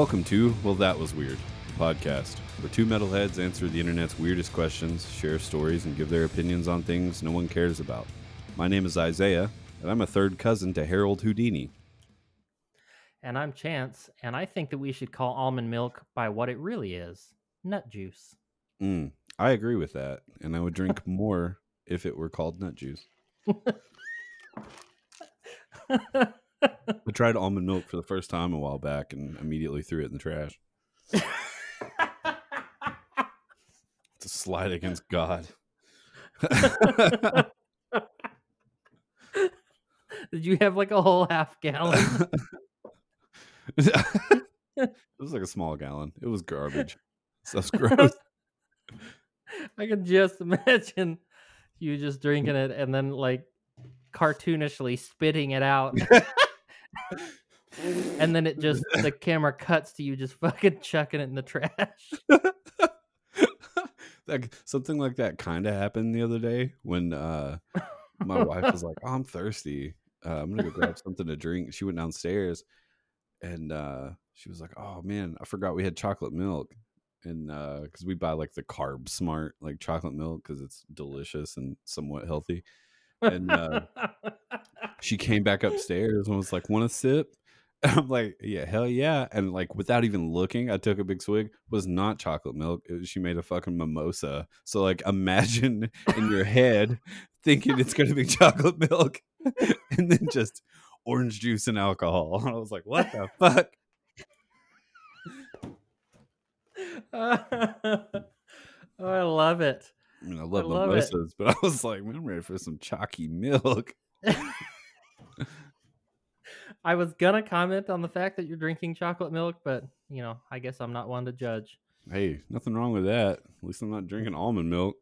Welcome to Well That Was Weird, the podcast where two metalheads answer the internet's weirdest questions, share stories, and give their opinions on things no one cares about. My name is Isaiah, and I'm a third cousin to Harold Houdini. And I'm Chance, and I think that we should call almond milk by what it really is, nut juice. I agree with that, and I would drink more if it were called nut juice. I tried almond milk for the first time a while back and immediately threw it in the trash. It's a slight against God. Did you have like a whole half gallon? It was like a small gallon. It was garbage. Stuff's gross. I can just imagine you just drinking it and then like cartoonishly spitting it out. And then it just, the camera cuts to you just fucking chucking it in the trash. Like, something like that kind of happened the other day when my wife was like, "Oh, I'm thirsty. I'm gonna go grab something to drink." She went downstairs and she was like, "Oh man, I forgot we had chocolate milk." And because we buy like the carb smart like chocolate milk because it's delicious and somewhat healthy. And she came back upstairs and was like, "Want a sip?" And I'm like, "Yeah, hell yeah." And like, without even looking, I took a big swig. It was not chocolate milk. She made a fucking mimosa. So like, imagine in your head thinking it's going to be chocolate milk and then just orange juice and alcohol. And I was like, what the fuck? Oh, I love it. I mean, I love mimosas, but I was like, man, I'm ready for some chalky milk. I was going to comment on the fact that you're drinking chocolate milk, but, you know, I guess I'm not one to judge. Hey, nothing wrong with that. At least I'm not drinking almond milk.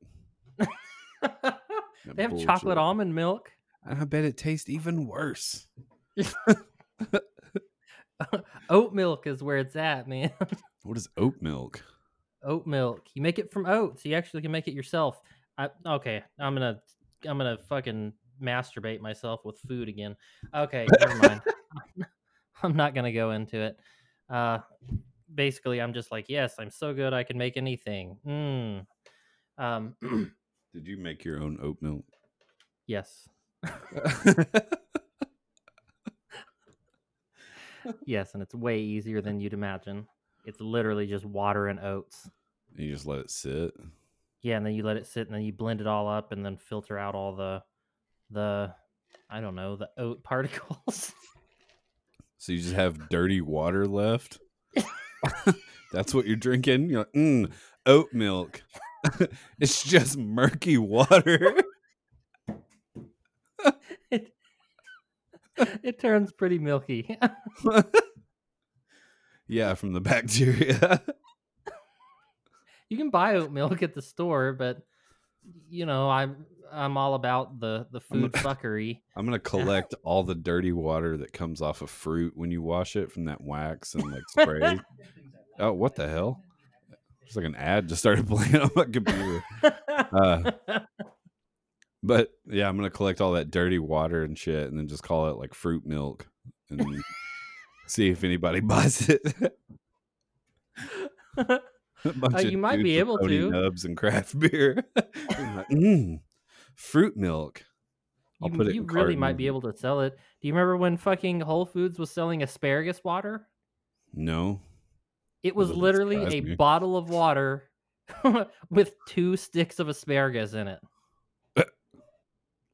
They have bullshit. Chocolate almond milk. I bet it tastes even worse. Oat milk is where it's at, man. What is oat milk? Oat milk. You make it from oats. You actually can make it yourself. Okay, I'm gonna fucking masturbate myself with food again. Okay, never mind. I'm not gonna go into it. Basically, I'm just like, yes, I'm so good I can make anything. Did you make your own oat milk? Yes. Yes, and it's way easier than you'd imagine. It's literally just water and oats. You just let it sit? Yeah, and then you let it sit, and then you blend it all up, and then filter out all the I don't know, the oat particles. So you just have dirty water left? That's what you're drinking? You're like, oat milk. It's just murky water. It turns pretty milky. Yeah, from the bacteria. You can buy oat milk at the store, but you know, I'm all about the food fuckery. I'm gonna collect all the dirty water that comes off of fruit when you wash it from that wax and like spray. Oh, what the hell? It's like an ad just started playing on my computer. But yeah, I'm gonna collect all that dirty water and shit, and then just call it like fruit milk, and see if anybody buys it. You might be able to. Nubs and craft beer. Fruit milk. I'll put it. You really might be able to sell it. Do you remember when fucking Whole Foods was selling asparagus water? No. It was literally a bottle of water with 2 sticks of asparagus in it.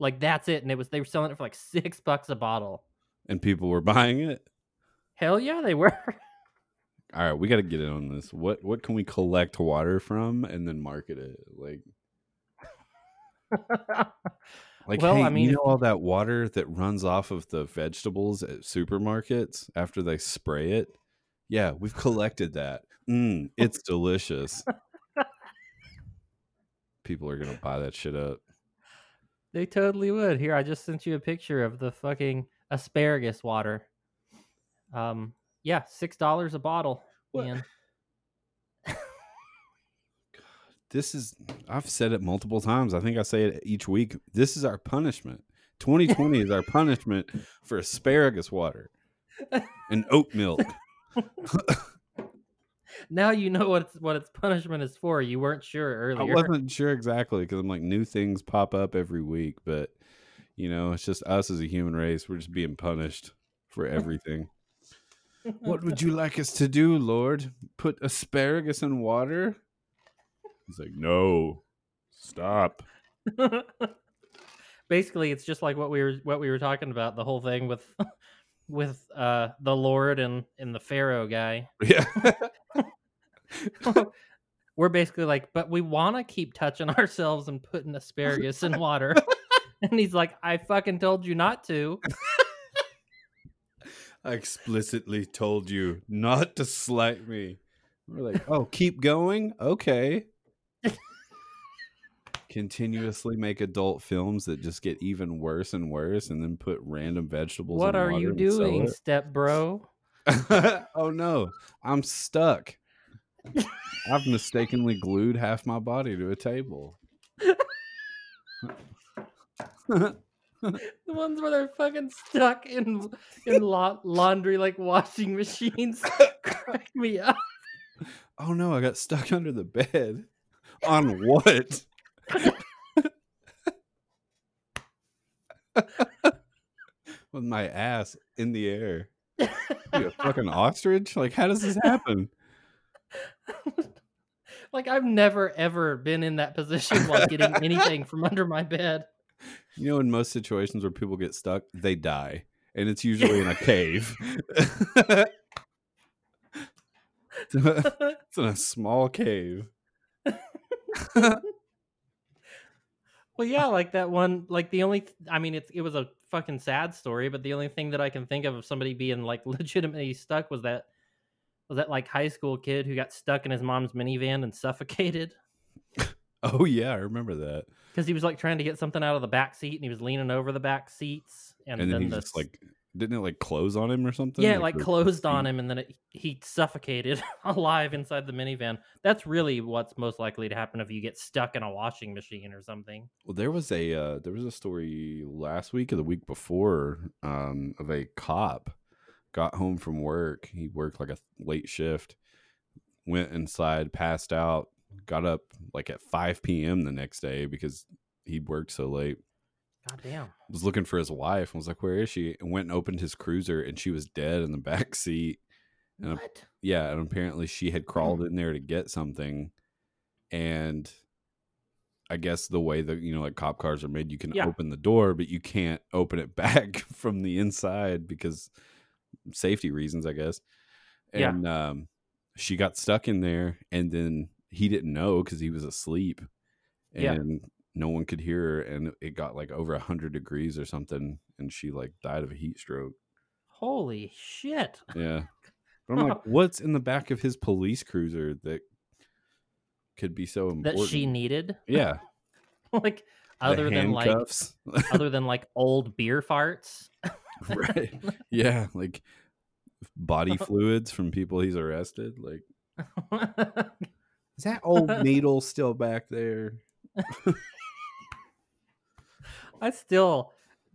Like, that's it. And they were selling it for like $6 a bottle. And people were buying it? Hell yeah, they were. All right, we got to get in on this. What can we collect water from and then market it? Like well, hey, I mean, you know all that water that runs off of the vegetables at supermarkets after they spray it? Yeah, we've collected that. It's delicious. People are going to buy that shit up. They totally would. Here, I just sent you a picture of the fucking asparagus water. Yeah, $6 a bottle. Man. This is, I've said it multiple times. I think I say it each week. This is our punishment. 2020 is our punishment for asparagus water and oat milk. Now you know what its punishment is for. You weren't sure earlier. I wasn't sure exactly because I'm like, new things pop up every week, but you know, it's just us as a human race. We're just being punished for everything. What would you like us to do, Lord? Put asparagus in water? He's like, no, stop. Basically, it's just like what we were talking about, the whole thing with the Lord and the Pharaoh guy. Yeah. We're basically like, but we want to keep touching ourselves and putting asparagus in water. And he's like, I fucking told you not to. I explicitly told you not to slight me. We're like, oh, keep going? Okay. Continuously make adult films that just get even worse and worse and then put random vegetables in water. What are you doing, step bro? Oh, no. I'm stuck. I've mistakenly glued half my body to a table. The ones where they're fucking stuck in laundry, like washing machines, crack me up. Oh no, I got stuck under the bed. On what? With my ass in the air. You a fucking ostrich? Like, how does this happen? Like, I've never ever been in that position while getting anything from under my bed. You know, in most situations where people get stuck, they die. And it's usually in a cave. It's in a small cave. Well, yeah, like that one, like the only, I mean, it was a fucking sad story, but the only thing that I can think of somebody being like legitimately stuck was that like high school kid who got stuck in his mom's minivan and suffocated. Oh, yeah, I remember that. Because he was, like, trying to get something out of the back seat, and he was leaning over the back seats. And then he just, like, didn't it, like, close on him or something? Yeah, it closed on him, and then he suffocated alive inside the minivan. That's really what's most likely to happen if you get stuck in a washing machine or something. Well, there was a story last week or the week before of a cop got home from work. He worked, like, a late shift, went inside, passed out. Got up like at 5 p.m. the next day because he'd worked so late. Goddamn. Was looking for his wife and was like, where is she? And went and opened his cruiser and she was dead in the back seat. And what? Yeah. And apparently she had crawled in there to get something. And I guess the way that, you know, like cop cars are made, you can open the door, but you can't open it back from the inside because safety reasons, I guess. And she got stuck in there and then he didn't know because he was asleep and no one could hear her. And it got like over 100 degrees or something. And she like died of a heat stroke. Holy shit. Yeah. But I'm like, what's in the back of his police cruiser that could be so important? That she needed? Yeah. Like other than like old beer farts. Right. Yeah. Like body fluids from people he's arrested. Like, is that old needle still back there?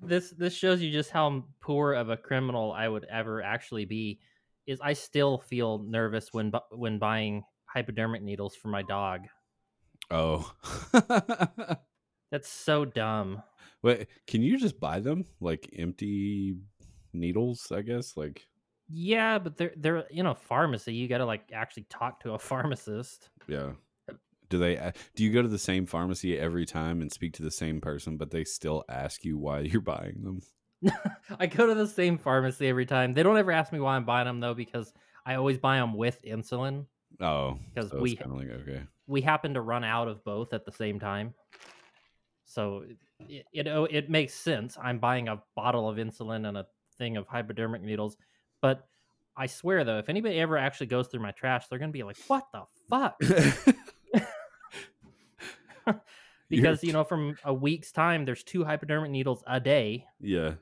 This shows you just how poor of a criminal I would ever actually be. Is I still feel nervous when buying hypodermic needles for my dog. Oh. That's so dumb. Wait, can you just buy them? Like empty needles, I guess? Like, yeah, but they're in a pharmacy. You got to like actually talk to a pharmacist. Yeah. Do you go to the same pharmacy every time and speak to the same person, but they still ask you why you're buying them? I go to the same pharmacy every time. They don't ever ask me why I'm buying them though, because I always buy them with insulin. Oh, because so we happen to run out of both at the same time. So it makes sense. I'm buying a bottle of insulin and a thing of hypodermic needles. But I swear, though, if anybody ever actually goes through my trash, they're going to be like, what the fuck? Because, you know, from a week's time, there's 2 hypodermic needles a day. Yeah.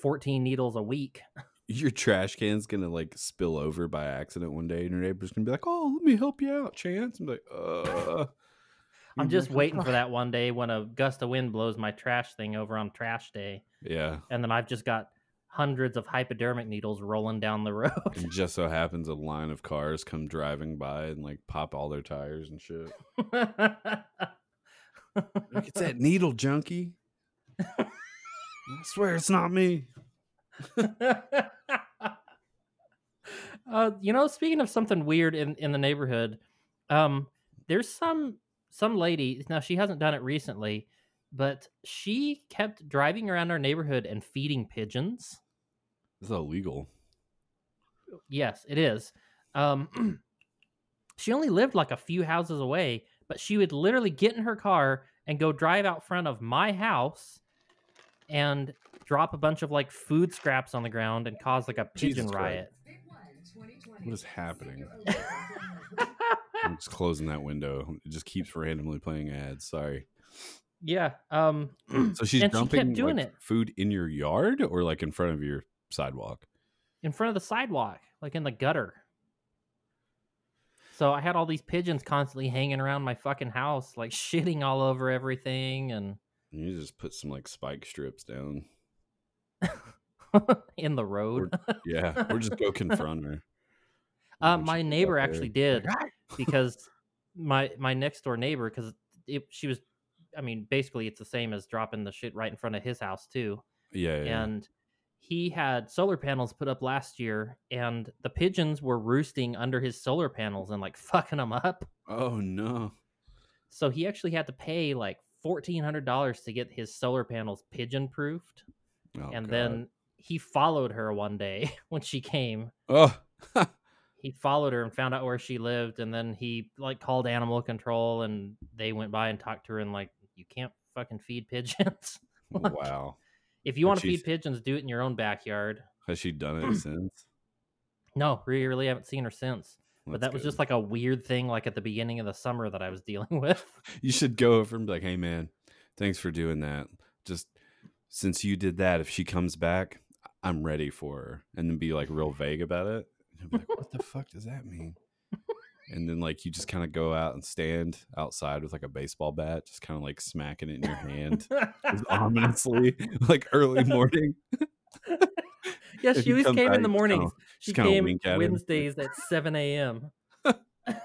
14 needles a week. Your trash can's going to, like, spill over by accident one day, and your neighbor's going to be like, oh, let me help you out, Chance. I'm like, I'm just waiting for that one day when a gust of wind blows my trash thing over on trash day. Yeah. And then I've just got hundreds of hypodermic needles rolling down the road. It just so happens a line of cars come driving by and like pop all their tires and shit. Look, it's that needle junkie. I swear it's not me. You know, speaking of something weird in the neighborhood, there's some lady, now she hasn't done it recently, but she kept driving around our neighborhood and feeding pigeons. This is illegal. Yes, it is. She only lived like a few houses away, but she would literally get in her car and go drive out front of my house and drop a bunch of like food scraps on the ground and cause like a pigeon riot. What is happening? I'm just closing that window. It just keeps randomly playing ads. Sorry. Yeah. So she's dumping food in your yard or like in front of your sidewalk? In front of the sidewalk, like in the gutter. So I had all these pigeons constantly hanging around my fucking house, like shitting all over everything. And you just put some like spike strips down. In the road. Or just go confront her. My neighbor actually did, because my next door neighbor, because she was, I mean, basically it's the same as dropping the shit right in front of his house too. Yeah. And he had solar panels put up last year, and the pigeons were roosting under his solar panels and like fucking them up. Oh no! So he actually had to pay like $1,400 to get his solar panels pigeon proofed, then he followed her one day when she came. Oh. He followed her and found out where she lived, and then he like called animal control, and they went by and talked to her and like, you can't fucking feed pigeons. Like, wow. If you want to feed pigeons, do it in your own backyard. Has she done it since? No, really haven't seen her since. But that was just like a weird thing like at the beginning of the summer that I was dealing with. You should go over and be like, hey man, thanks for doing that. Just since you did that, if she comes back, I'm ready for her. And then be like real vague about it. And be like, what the fuck does that mean? And then like you just kind of go out and stand outside with like a baseball bat, just kind of like smacking it in your hand ominously, like early morning. Yeah, she always came in the mornings. She came Wednesdays at 7 a.m.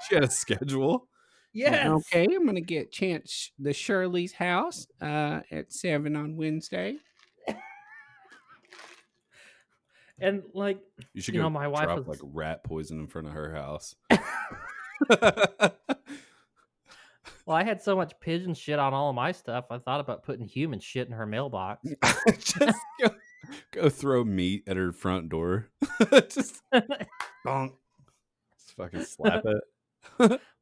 She had a schedule. Yes. Okay, I'm going to get Chance the Shirley's house at 7 on Wednesday. And like, you should go, my wife drop like rat poison in front of her house. Well, I had so much pigeon shit on all of my stuff, I thought about putting human shit in her mailbox. Just go throw meat at her front door. Just bonk. Just fucking slap it.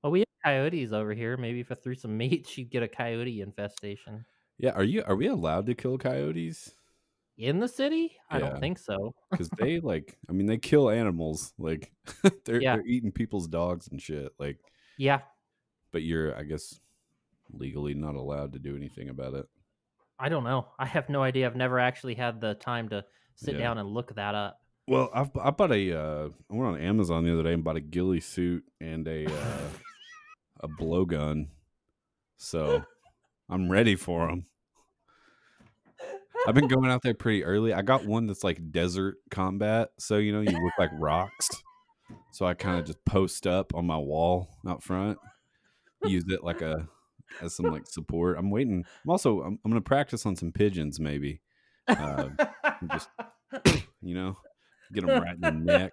Well, we have coyotes over here. Maybe if I threw some meat, she'd get a coyote infestation. Yeah, are we allowed to kill coyotes? In the city? I don't think so. Because they they kill animals. Like they're eating people's dogs and shit. Like, yeah. But you're, I guess, legally not allowed to do anything about it. I don't know. I have no idea. I've never actually had the time to sit down and look that up. Well, I bought I went on Amazon the other day and bought a ghillie suit and a blowgun. So I'm ready for them. I've been going out there pretty early. I got one that's like desert combat. So, you know, you look like rocks. So I kind of just post up on my wall out front. Use it like as some like support. I'm waiting. I'm going to practice on some pigeons maybe. Just, you know, get them right in the neck.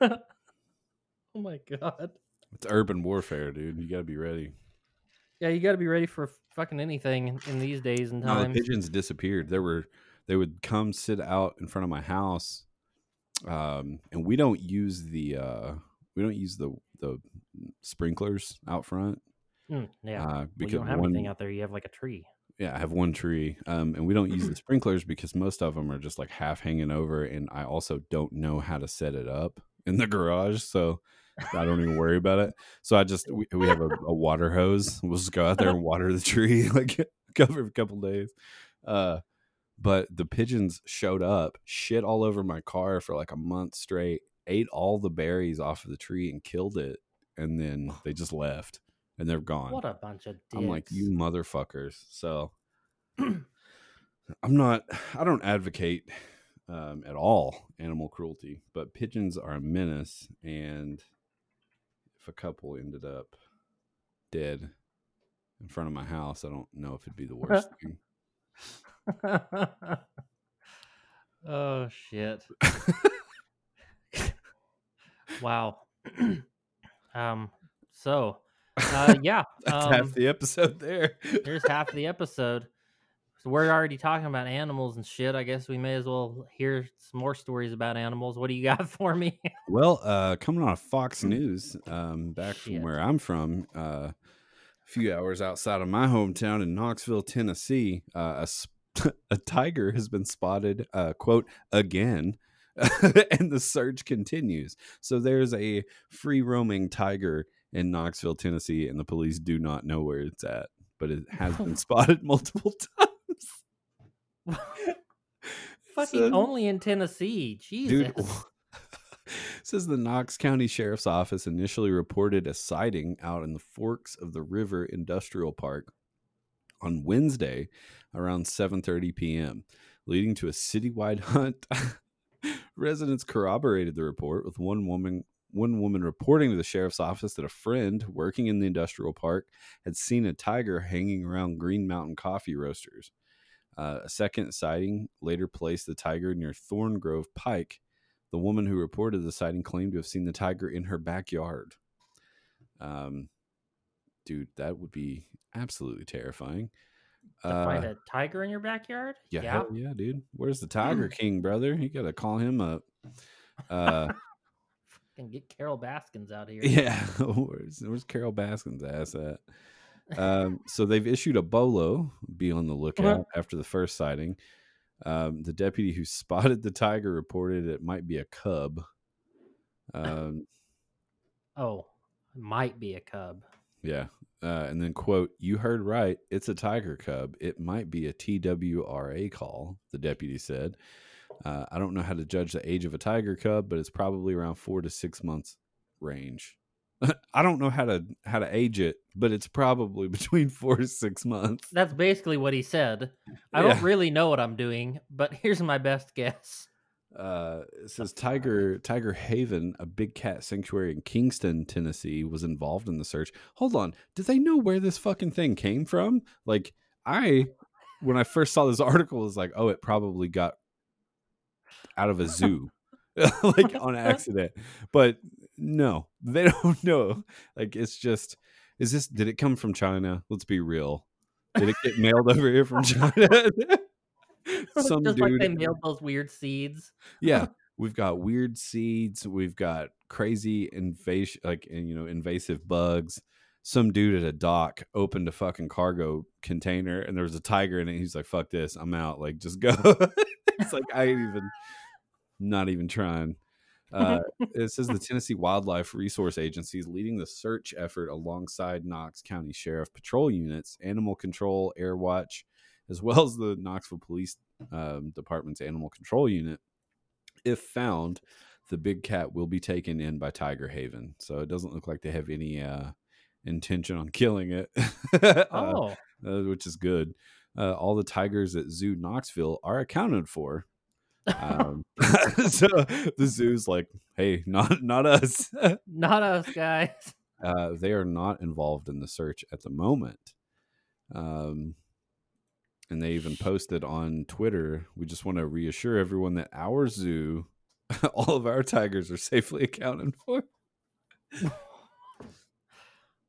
Oh my God. It's urban warfare, dude. You got to be ready. Yeah, you got to be ready for fucking anything in these days and times. No, the pigeons disappeared. They would come sit out in front of my house, and we don't use the sprinklers out front. Because you don't have anything out there. You have like a tree. Yeah, I have one tree, and we don't use the sprinklers because most of them are just like half hanging over, and I also don't know how to set it up in the garage, so. I don't even worry about it. So we have a water hose. We'll just go out there and water the tree like cover a couple days. But the pigeons showed up, shit all over my car for like a month straight, ate all the berries off of the tree and killed it. And then they just left and they're gone. What a bunch of dicks. I'm like, you motherfuckers. So I don't advocate at all animal cruelty, but pigeons are a menace. And if a couple ended up dead in front of my house, I don't know if it'd be the worst thing. Oh, shit. Wow. Yeah. That's half the episode there. Here's half the episode. So we're already talking about animals and shit. I guess we may as well hear some more stories about animals. What do you got for me? Well, coming on Fox News, back from where I'm from, a few hours outside of my hometown in Knoxville, Tennessee, a tiger has been spotted, quote, again. And the search continues. So there's a free roaming tiger in Knoxville, Tennessee, and the police do not know where it's at, but it has been spotted multiple times. Fucking only in Tennessee. Jesus. Dude, says the Knox County Sheriff's Office initially reported a sighting out in the Forks of the River Industrial Park on Wednesday around 7:30 p.m., leading to a citywide hunt. Residents corroborated the report, with one woman reporting to the sheriff's office that a friend working in the industrial park had seen a tiger hanging around Green Mountain coffee roasters. A second sighting later placed the tiger near Thorngrove Pike. The woman who reported the sighting claimed to have seen the tiger in her backyard. Dude, that would be absolutely terrifying. To find a tiger in your backyard? Yeah, yeah, yeah, dude. Where's the Tiger King, brother? You gotta call him up. Fucking get Carol Baskin's out of here. Yeah, where's Carol Baskin's ass at? So they've issued a BOLO, be on the lookout, after the first sighting. The deputy who spotted the tiger reported it might be a cub. Oh, might be a cub. Yeah. And then, quote, "You heard right. It's a tiger cub. It might be a TWRA call," the deputy said. "I don't know how to judge the age of a tiger cub, but it's probably around 4 to 6 months range." I don't know how to age it, but it's probably between 4 to 6 months. That's basically what he said. I don't really know what I'm doing, but here's my best guess. It says Tiger Haven, a big cat sanctuary in Kingston, Tennessee, was involved in the search. Hold on. Did they know where this fucking thing came from? Like, when I first saw this article, was like, oh, it probably got out of a zoo, like on accident. But no, they don't know. Like, it's just, did it come from China? Let's be real. Did it get mailed over here from China? Some just dude, like they mailed those weird seeds. Yeah, we've got weird seeds. We've got crazy invasive bugs. Some dude at a dock opened a fucking cargo container, and there was a tiger in it. He's like, "Fuck this, I'm out. Like, just go." It's like I ain't even, not even trying. It says the Tennessee Wildlife Resource Agency is leading the search effort alongside Knox County Sheriff patrol units, animal control, air watch, as well as the Knoxville Police Department's Animal Control Unit. If found, the big cat will be taken in by Tiger Haven. So it doesn't look like they have any intention on killing it, which is good. All the tigers at Zoo Knoxville are accounted for. So the zoo's like, hey, not us. Not us, guys. They are not involved in the search at the moment. And they even posted on Twitter, "We just want to reassure everyone that our zoo, all of our tigers are safely accounted for."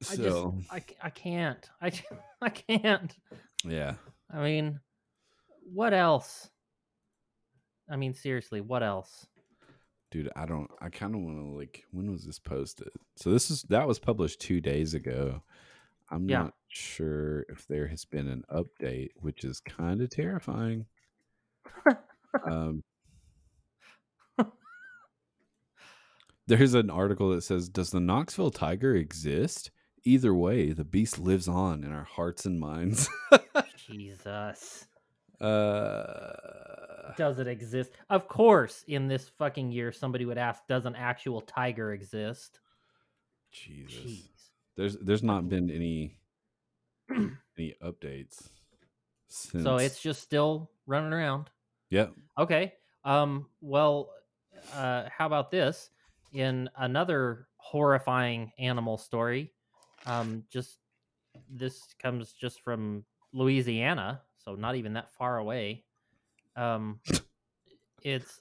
I can't. Yeah. I mean, what else? I mean, seriously, what else? Dude, I kind of want to, like, when was this posted? So that was published 2 days ago. I'm not sure if there has been an update, which is kind of terrifying. There's an article that says, "Does the Knoxville tiger exist? Either way, the beast lives on in our hearts and minds." Jesus. Does it exist? Of course, in this fucking year, somebody would ask, does an actual tiger exist? Jesus. Jeez. There's not been any updates since. So it's just still running around. Yeah. Okay. How about this? In another horrifying animal story, this comes just from Louisiana, so not even that far away. It's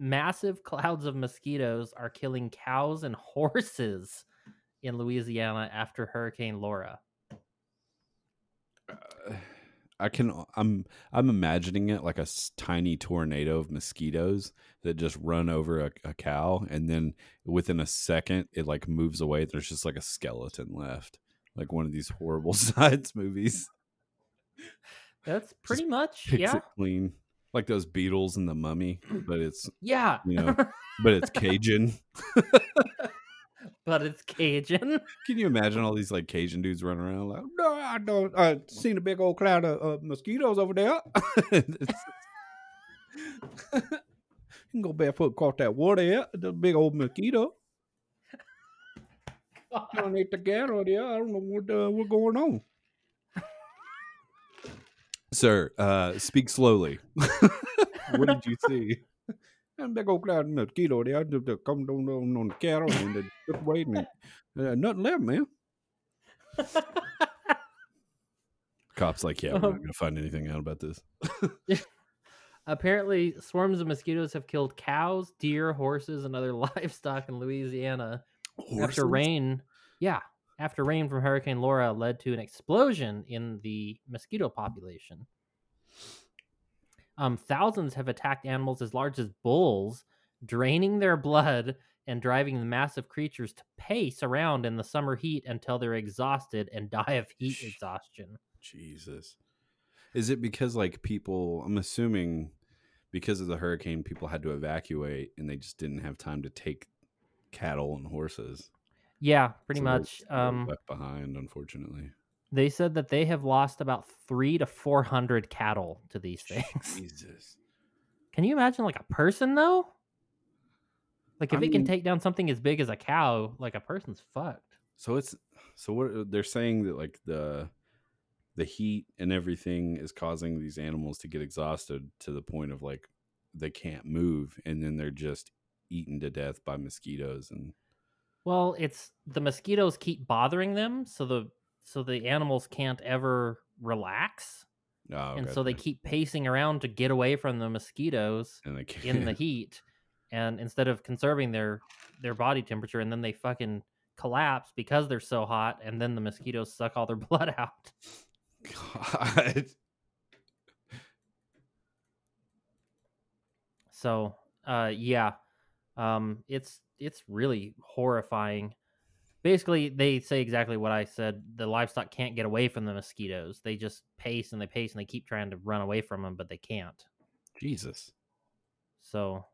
massive clouds of mosquitoes are killing cows and horses in Louisiana after Hurricane Laura. I'm imagining it like a tiny tornado of mosquitoes that just run over a cow, and then within a second it like moves away. There's just like a skeleton left, like one of these horrible science movies. That's pretty much, yeah. It clean, like those Beatles and the Mummy, but it's but it's Cajun. But it's Cajun. Can you imagine all these like Cajun dudes running around like, no, I don't. I seen a big old cloud of mosquitoes over there. You can go barefoot, caught that water here. The big old mosquito. Don't eat the carrot here. I don't know what's going on. Sir, speak slowly. What did you see? And big old cloud mosquito there, just come down on the cattle and they took away me. Nothing left, man. Cops like, we're not gonna find anything out about this. Apparently, swarms of mosquitoes have killed cows, deer, horses, and other livestock in Louisiana. Horses? After rain from Hurricane Laura led to an explosion in the mosquito population. Thousands have attacked animals as large as bulls, draining their blood and driving the massive creatures to pace around in the summer heat until they're exhausted and die of heat exhaustion. Jesus. Is it because I'm assuming because of the hurricane, people had to evacuate and they just didn't have time to take cattle and horses? Yeah, pretty much. Left behind, unfortunately. They said that they have lost about 300 to 400 cattle to these things. Jesus. Can you imagine like a person though? Like if it can take down something as big as a cow, like a person's fucked. So what they're saying that like the heat and everything is causing these animals to get exhausted to the point of like they can't move, and then they're just eaten to death by mosquitoes and. Well, it's the mosquitoes keep bothering them, so the animals can't ever relax. Oh, okay. And so they keep pacing around to get away from the mosquitoes in the heat, and instead of conserving their body temperature, and then they fucking collapse because they're so hot, and then the mosquitoes suck all their blood out. God. So, it's really horrifying. Basically, they say exactly what I said. The livestock can't get away from the mosquitoes. They just pace and they keep trying to run away from them, but they can't. Jesus. So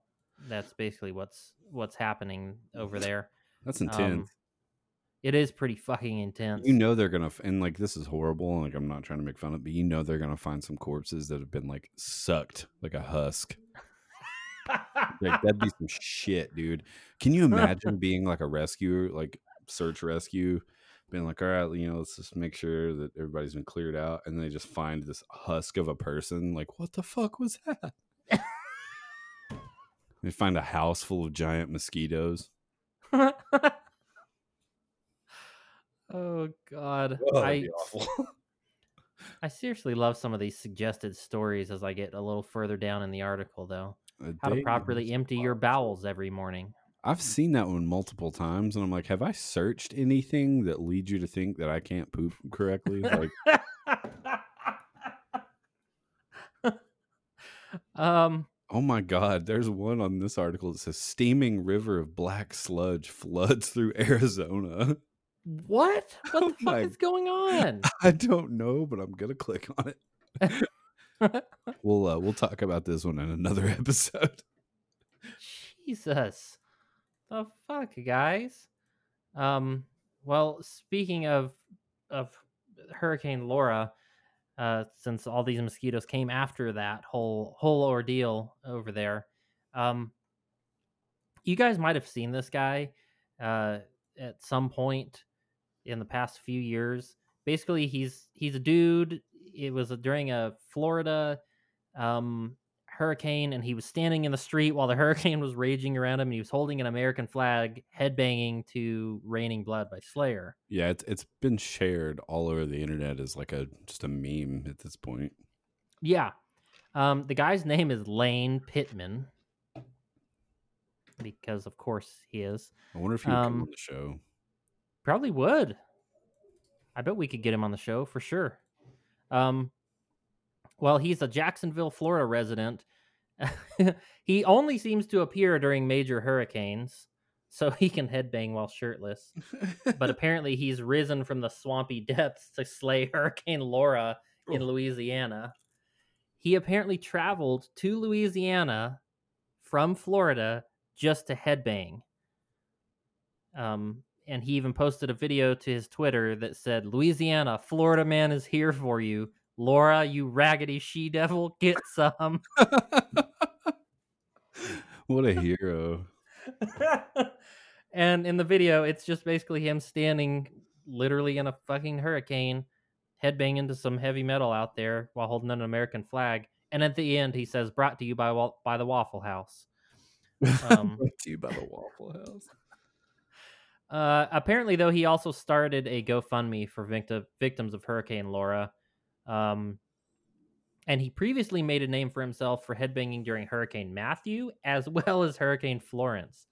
that's basically what's happening over there. That's intense. It is pretty fucking intense. You know they're going to... And like this is horrible, and like I'm not trying to make fun of it, but you know they're going to find some corpses that have been like sucked like a husk. Like, that'd be some shit, dude. Can you imagine being like a rescuer, like... search rescue, being like, all right, let's just make sure that everybody's been cleared out, and they just find this husk of a person. Like, what the fuck was that? They find a house full of giant mosquitoes. Oh God. Whoa, that'd be awful. I seriously love some of these suggested stories as I get a little further down in the article though. How to properly empty your bowels every morning. I've seen that one multiple times, and I'm like, have I searched anything that leads you to think that I can't poop correctly? Like, oh my God, there's one on this article that says, steaming river of black sludge floods through Arizona. What? What the fuck is going on? I don't know, but I'm going to click on it. We'll talk about this one in another episode. Jesus. The fuck, guys? Speaking of Hurricane Laura, since all these mosquitoes came after that whole ordeal over there, you guys might have seen this guy at some point in the past few years. Basically, he's a dude. It was during a Florida hurricane, and he was standing in the street while the hurricane was raging around him, and he was holding an American flag, headbanging to Raining Blood by Slayer. Yeah, it's been shared all over the internet as like just a meme at this point. Yeah. The guy's name is Lane Pittman, because of course he is. I wonder if he would come on the show. Probably would. I bet we could get him on the show for sure. Well, he's a Jacksonville, Florida resident. He only seems to appear during major hurricanes, so he can headbang while shirtless. But apparently he's risen from the swampy depths to slay Hurricane Laura in Louisiana. He apparently traveled to Louisiana from Florida just to headbang. And he even posted a video to his Twitter that said, "Louisiana, Florida man is here for you. Laura, you raggedy she-devil, get some." What a hero. And in the video, it's just basically him standing literally in a fucking hurricane, headbanging to some heavy metal out there while holding an American flag. And at the end, he says, "Brought to you by the Waffle House." Brought to you by the Waffle House. Apparently, though, he also started a GoFundMe for victims of Hurricane Laura. And he previously made a name for himself for headbanging during Hurricane Matthew, as well as Hurricane Florence.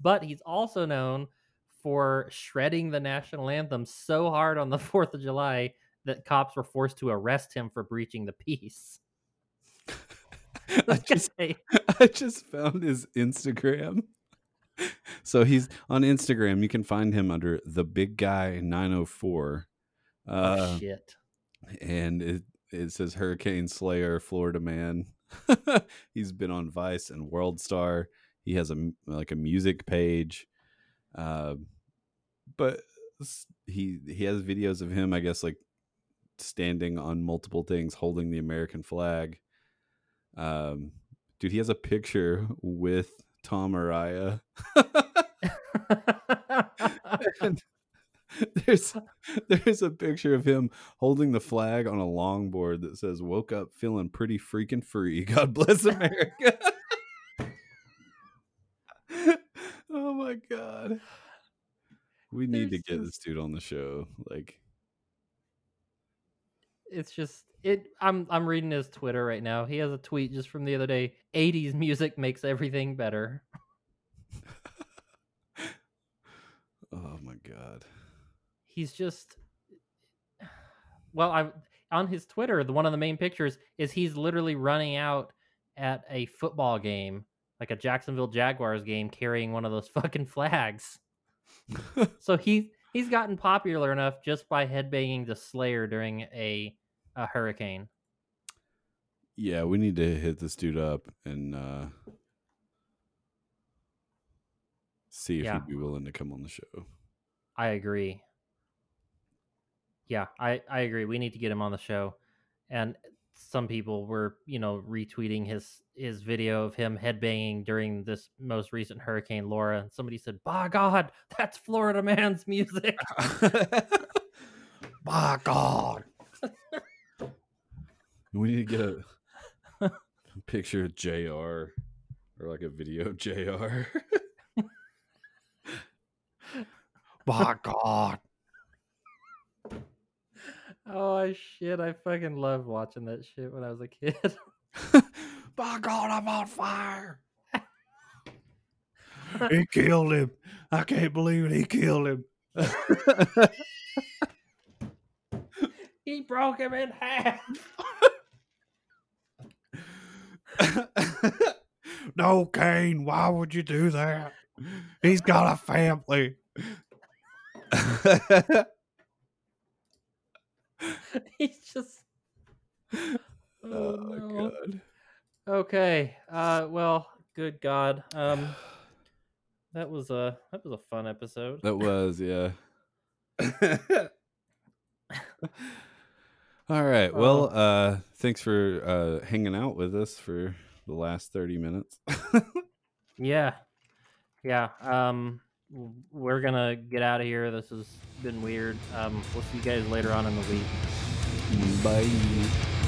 But he's also known for shredding the national anthem so hard on the 4th of July that cops were forced to arrest him for breaching the peace. I just found his Instagram. So he's on Instagram. You can find him under TheBigGuy904. Oh, shit. And it says Hurricane Slayer, Florida man. He's been on Vice and World Star. He has a music page, but he has videos of him, I guess, like standing on multiple things, holding the American flag. Dude, he has a picture with Tom Araya. And there's a picture of him holding the flag on a longboard that says, "Woke up feeling pretty freaking free. God bless America." Oh my God. We need to get this dude on the show. Like, it's just it. I'm reading his Twitter right now. He has a tweet just from the other day. "80s music makes everything better." Oh my God. He's just, well, on his Twitter, one of the main pictures is he's literally running out at a football game, like a Jacksonville Jaguars game, carrying one of those fucking flags. So he's gotten popular enough just by headbanging the Slayer during a hurricane. Yeah, we need to hit this dude up and see if he'd be willing to come on the show. I agree. Yeah, I agree. We need to get him on the show. And some people were, retweeting his video of him headbanging during this most recent Hurricane Laura. And somebody said, "By God, that's Florida man's music." By God. We need to get a picture of JR or like a video of JR. By God. Oh shit, I fucking loved watching that shit when I was a kid. By God, I'm on fire. He killed him. I can't believe it. He killed him. He broke him in half. No, Kane, why would you do that? He's got a family. He's just no. God. Okay. Well, good God. That was a fun episode. That was, yeah. All right. Well, thanks for hanging out with us for the last 30 minutes. Yeah. Yeah. We're gonna get out of here. This has been weird. We'll see you guys later on in the week. Bye.